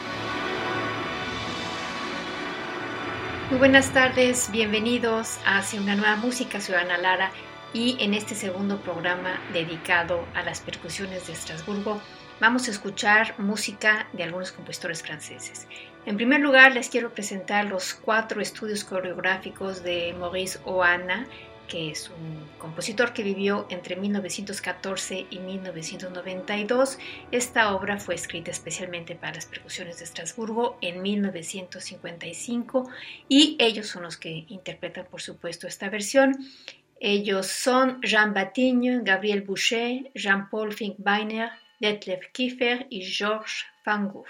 Muy buenas tardes, bienvenidos a Hacia una nueva música, soy Ana Lara, y en este segundo programa dedicado a las percusiones de Estrasburgo vamos a escuchar música de algunos compositores franceses. En primer lugar les quiero presentar los 4 estudios coreográficos de Maurice Oana, que es un compositor que vivió entre 1914 y 1992. Esta obra fue escrita especialmente para las percusiones de Estrasburgo en 1955 y ellos son los que interpretan, por supuesto, esta versión. Ellos son Jean Batigne, Gabriel Boucher, Jean-Paul Finkbeiner, Detlef Kiefer y Georges Van Gucht.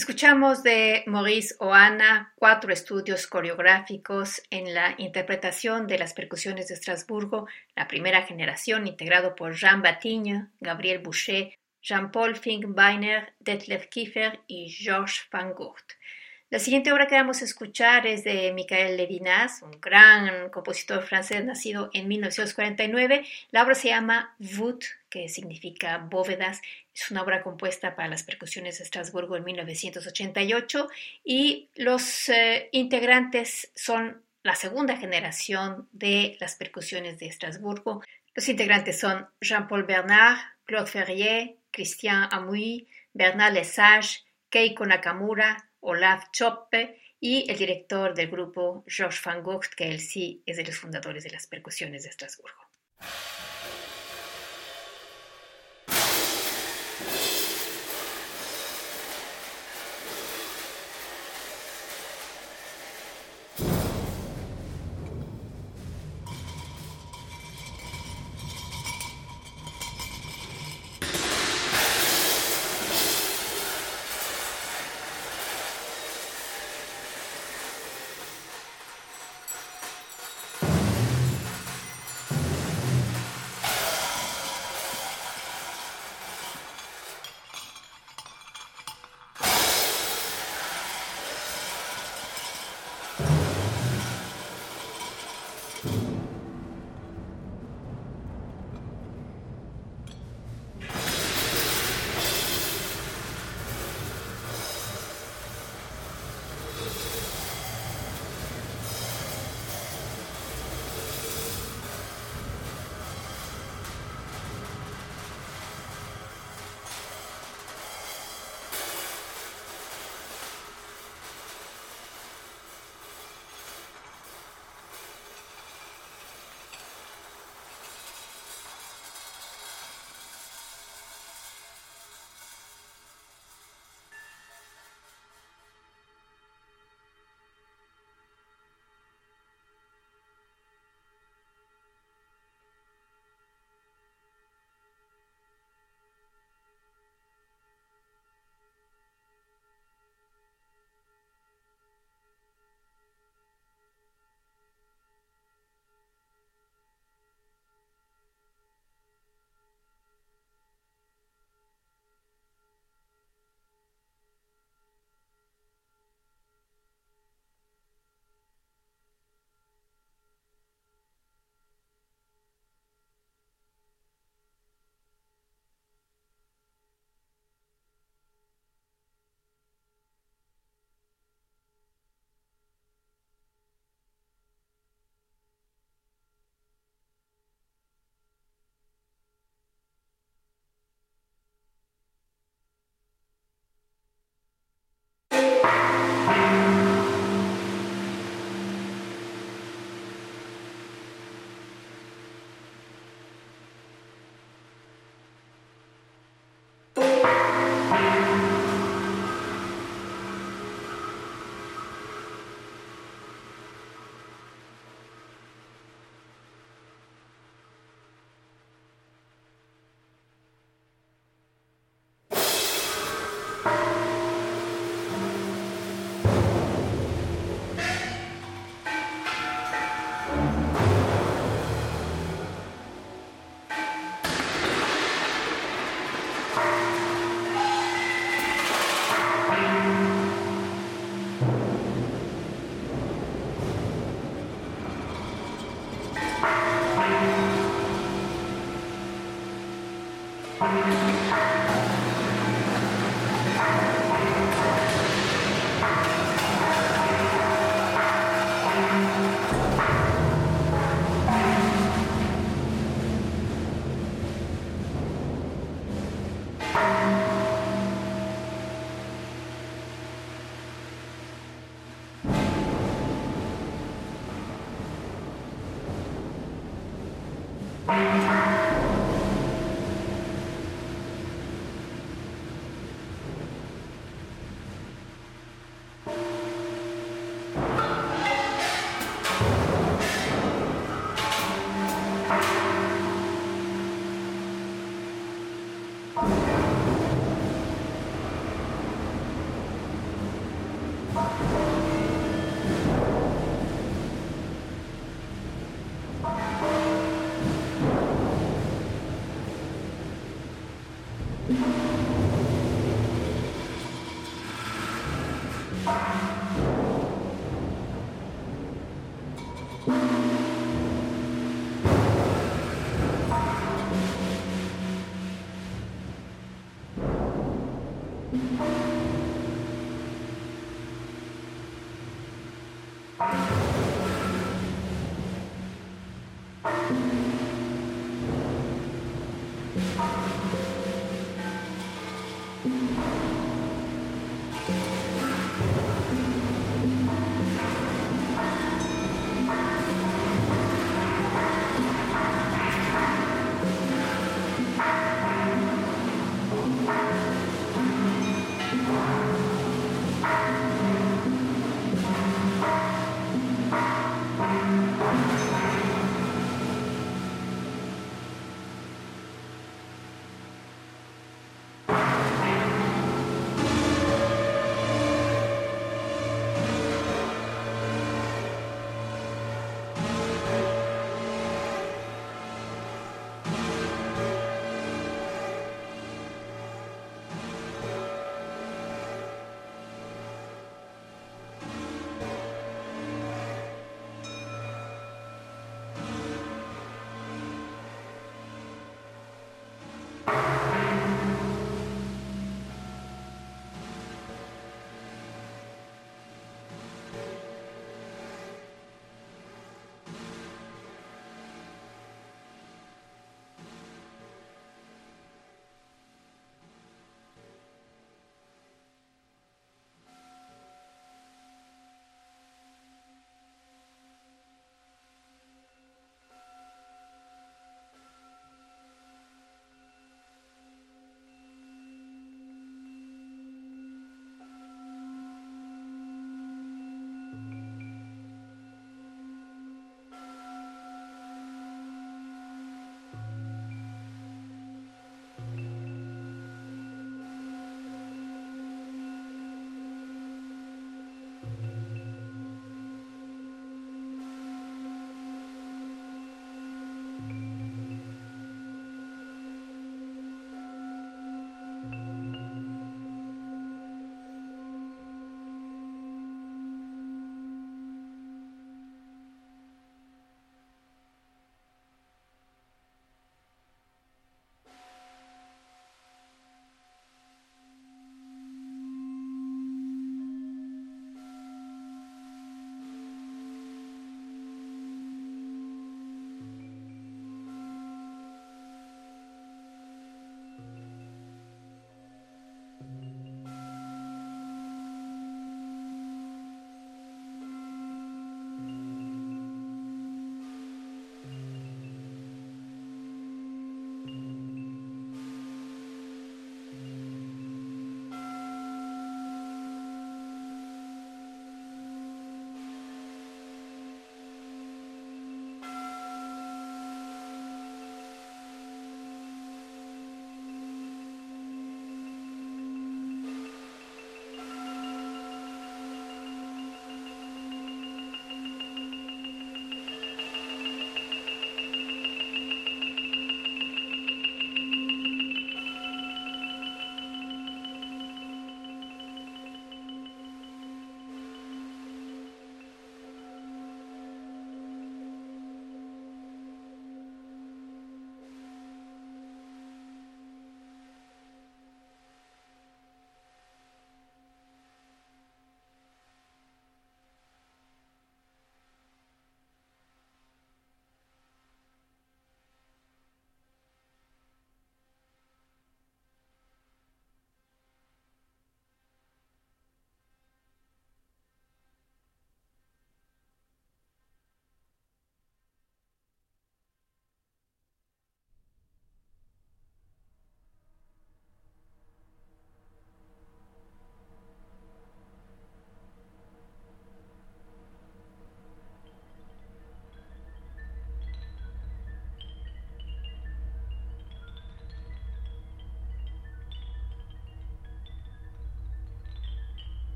Escuchamos de Maurice Oana 4 estudios coreográficos en la interpretación de las percusiones de Estrasburgo, la primera generación, integrado por Jean Batigne, Gabriel Boucher, Jean-Paul Finkbeiner, Detlef Kiefer y Georges Van Gucht. La siguiente obra que vamos a escuchar es de Michaël Levinas, un gran compositor francés nacido en 1949. La obra se llama Voûte, que significa bóvedas. Es una obra compuesta para las percusiones de Estrasburgo en 1988 y los integrantes son la segunda generación de las percusiones de Estrasburgo. Los integrantes son Jean-Paul Bernard, Claude Ferrier, Christian Hamouy, Bernard Lesage, Keiko Nakamura, Olaf Choppe y el director del grupo Georges Van Gucht, que él sí es de los fundadores de las percusiones de Estrasburgo.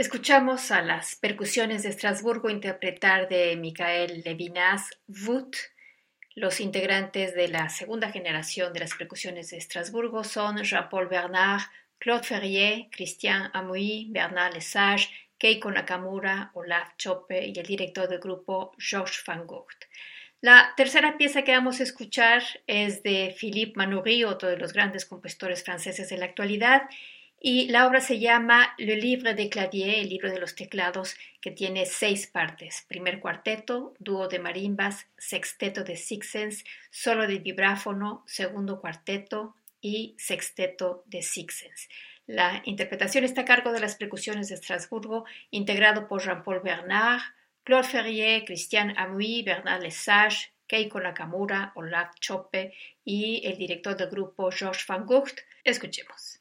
Escuchamos a las Percusiones de Estrasburgo interpretar de Michaël Levinas Voûte. Los integrantes de la segunda generación de las Percusiones de Estrasburgo son Jean-Paul Bernard, Claude Ferrier, Christian Hamouy, Bernard Lesage, Keiko Nakamura, Olaf Choppe y el director del grupo Georges Van Gucht. La tercera pieza que vamos a escuchar es de Philippe Manoury, otro de los grandes compositores franceses de la actualidad, y la obra se llama Le Livre des Claviers, el libro de los teclados, que tiene 6 partes: primer cuarteto, dúo de marimbas, sexteto de Sixen, solo de vibráfono, segundo cuarteto y sexteto de Sixen. La interpretación está a cargo de las Percusiones de Estrasburgo, integrado por Jean-Paul Bernard, Claude Ferrier, Christian Hamouy, Bernard Lesage, Keiko Nakamura, Olaf Choppe y el director del grupo Georges Van Gucht. Escuchemos.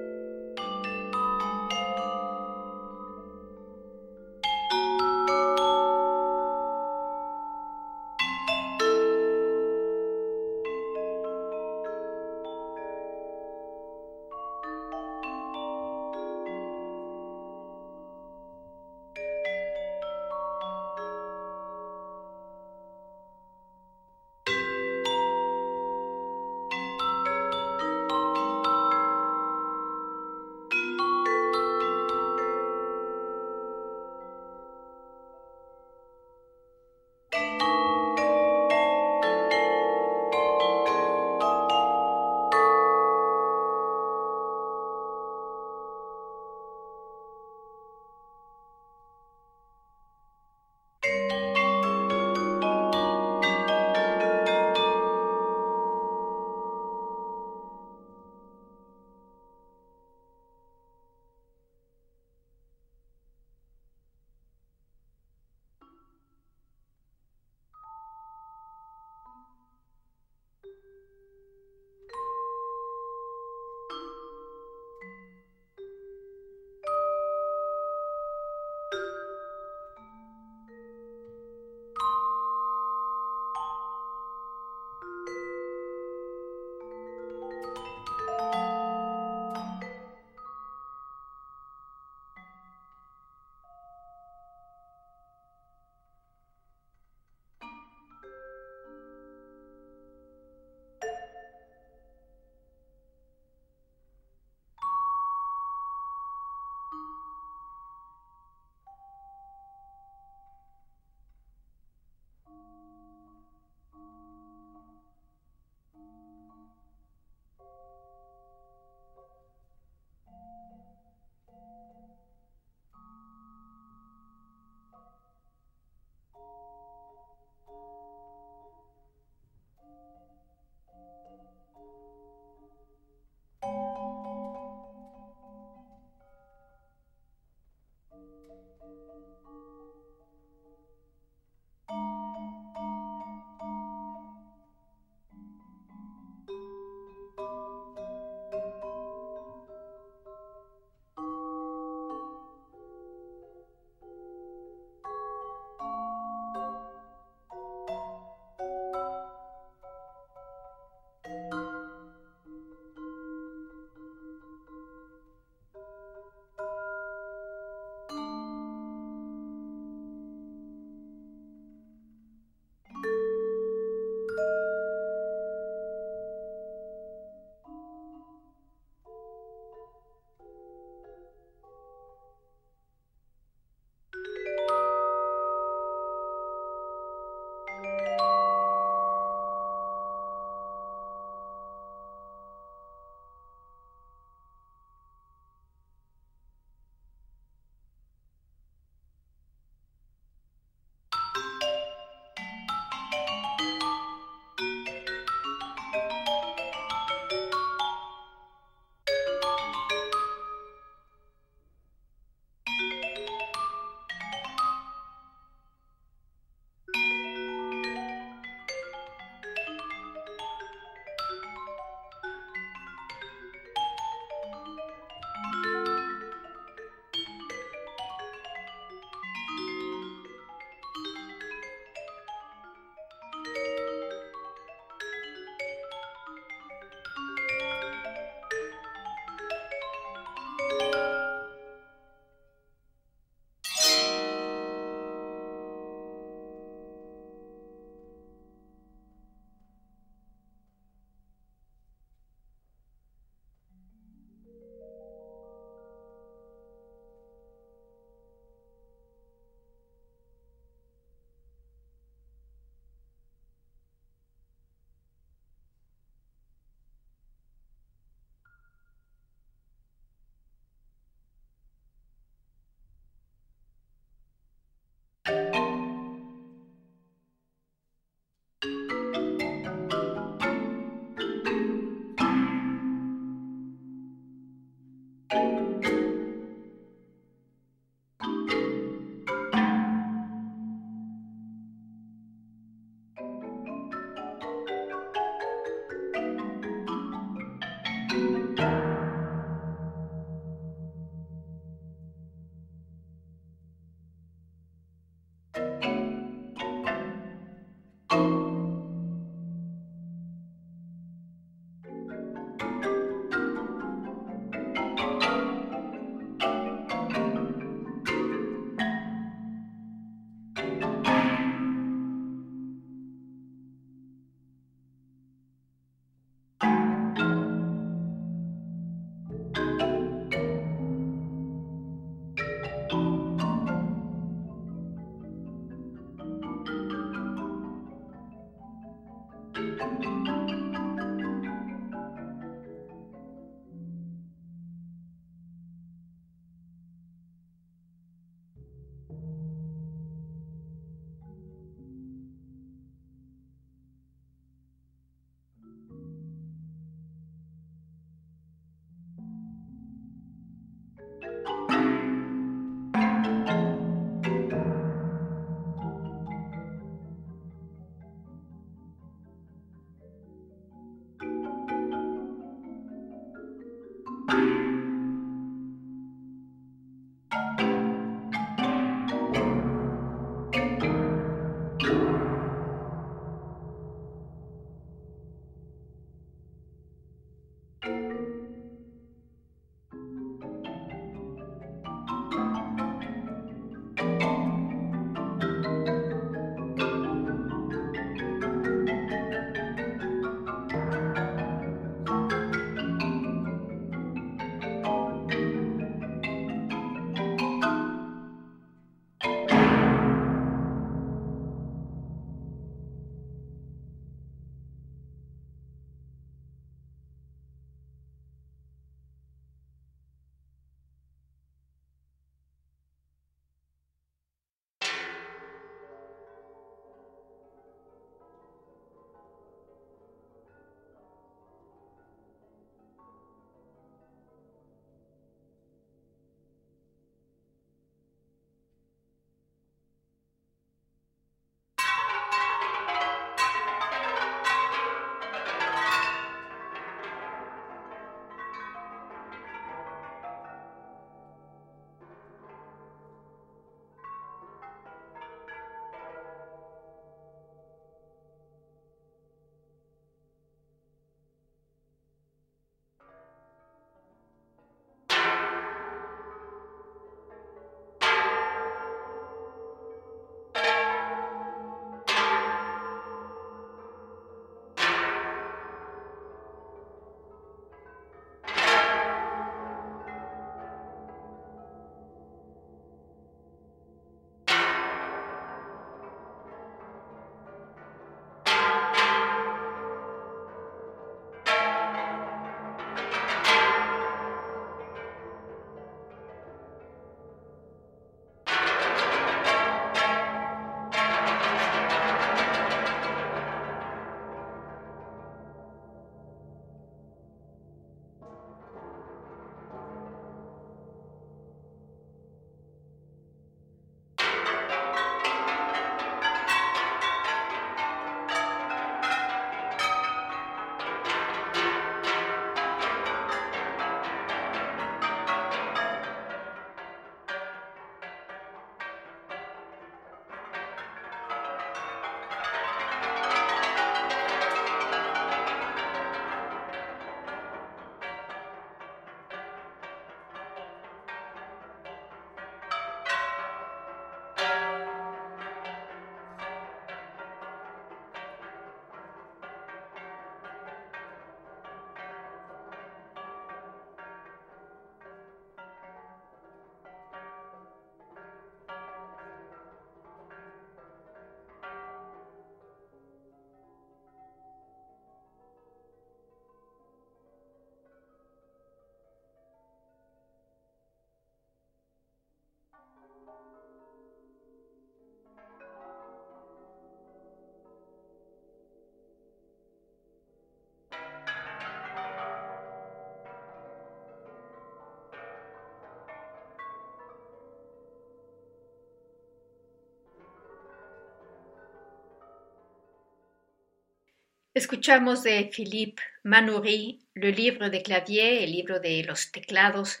Escuchamos de Philippe Manoury, Le Livre des Claviers, el libro de los teclados,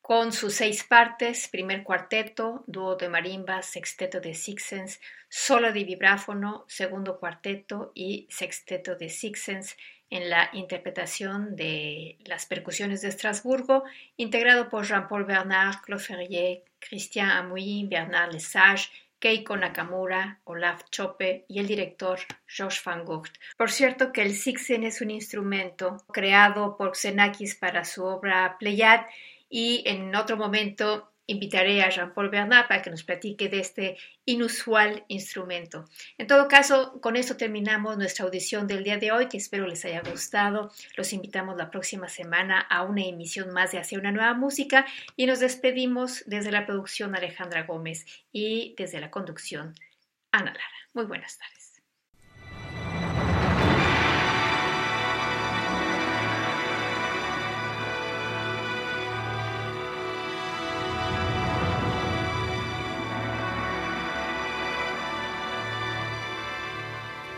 con sus 6 partes: primer cuarteto, dúo de marimbas, sexteto de Sixens, solo de vibráfono, segundo cuarteto y sexteto de Sixens, en la interpretación de las percusiones de Estrasburgo, integrado por Jean-Paul Bernard, Claude Ferrier, Christian Hamouy, Bernard Lesage, Keiko Nakamura, Olaf Choppe y el director Georges Van Gucht. Por cierto que el Sixen es un instrumento creado por Xenakis para su obra Pleyad, y en otro momento invitaré a Jean-Paul Bernard para que nos platique de este inusual instrumento. En todo caso, con esto terminamos nuestra audición del día de hoy, que espero les haya gustado. Los invitamos la próxima semana a una emisión más de Hacia una nueva música, y nos despedimos desde la producción Alejandra Gómez y desde la conducción Ana Lara. Muy buenas tardes.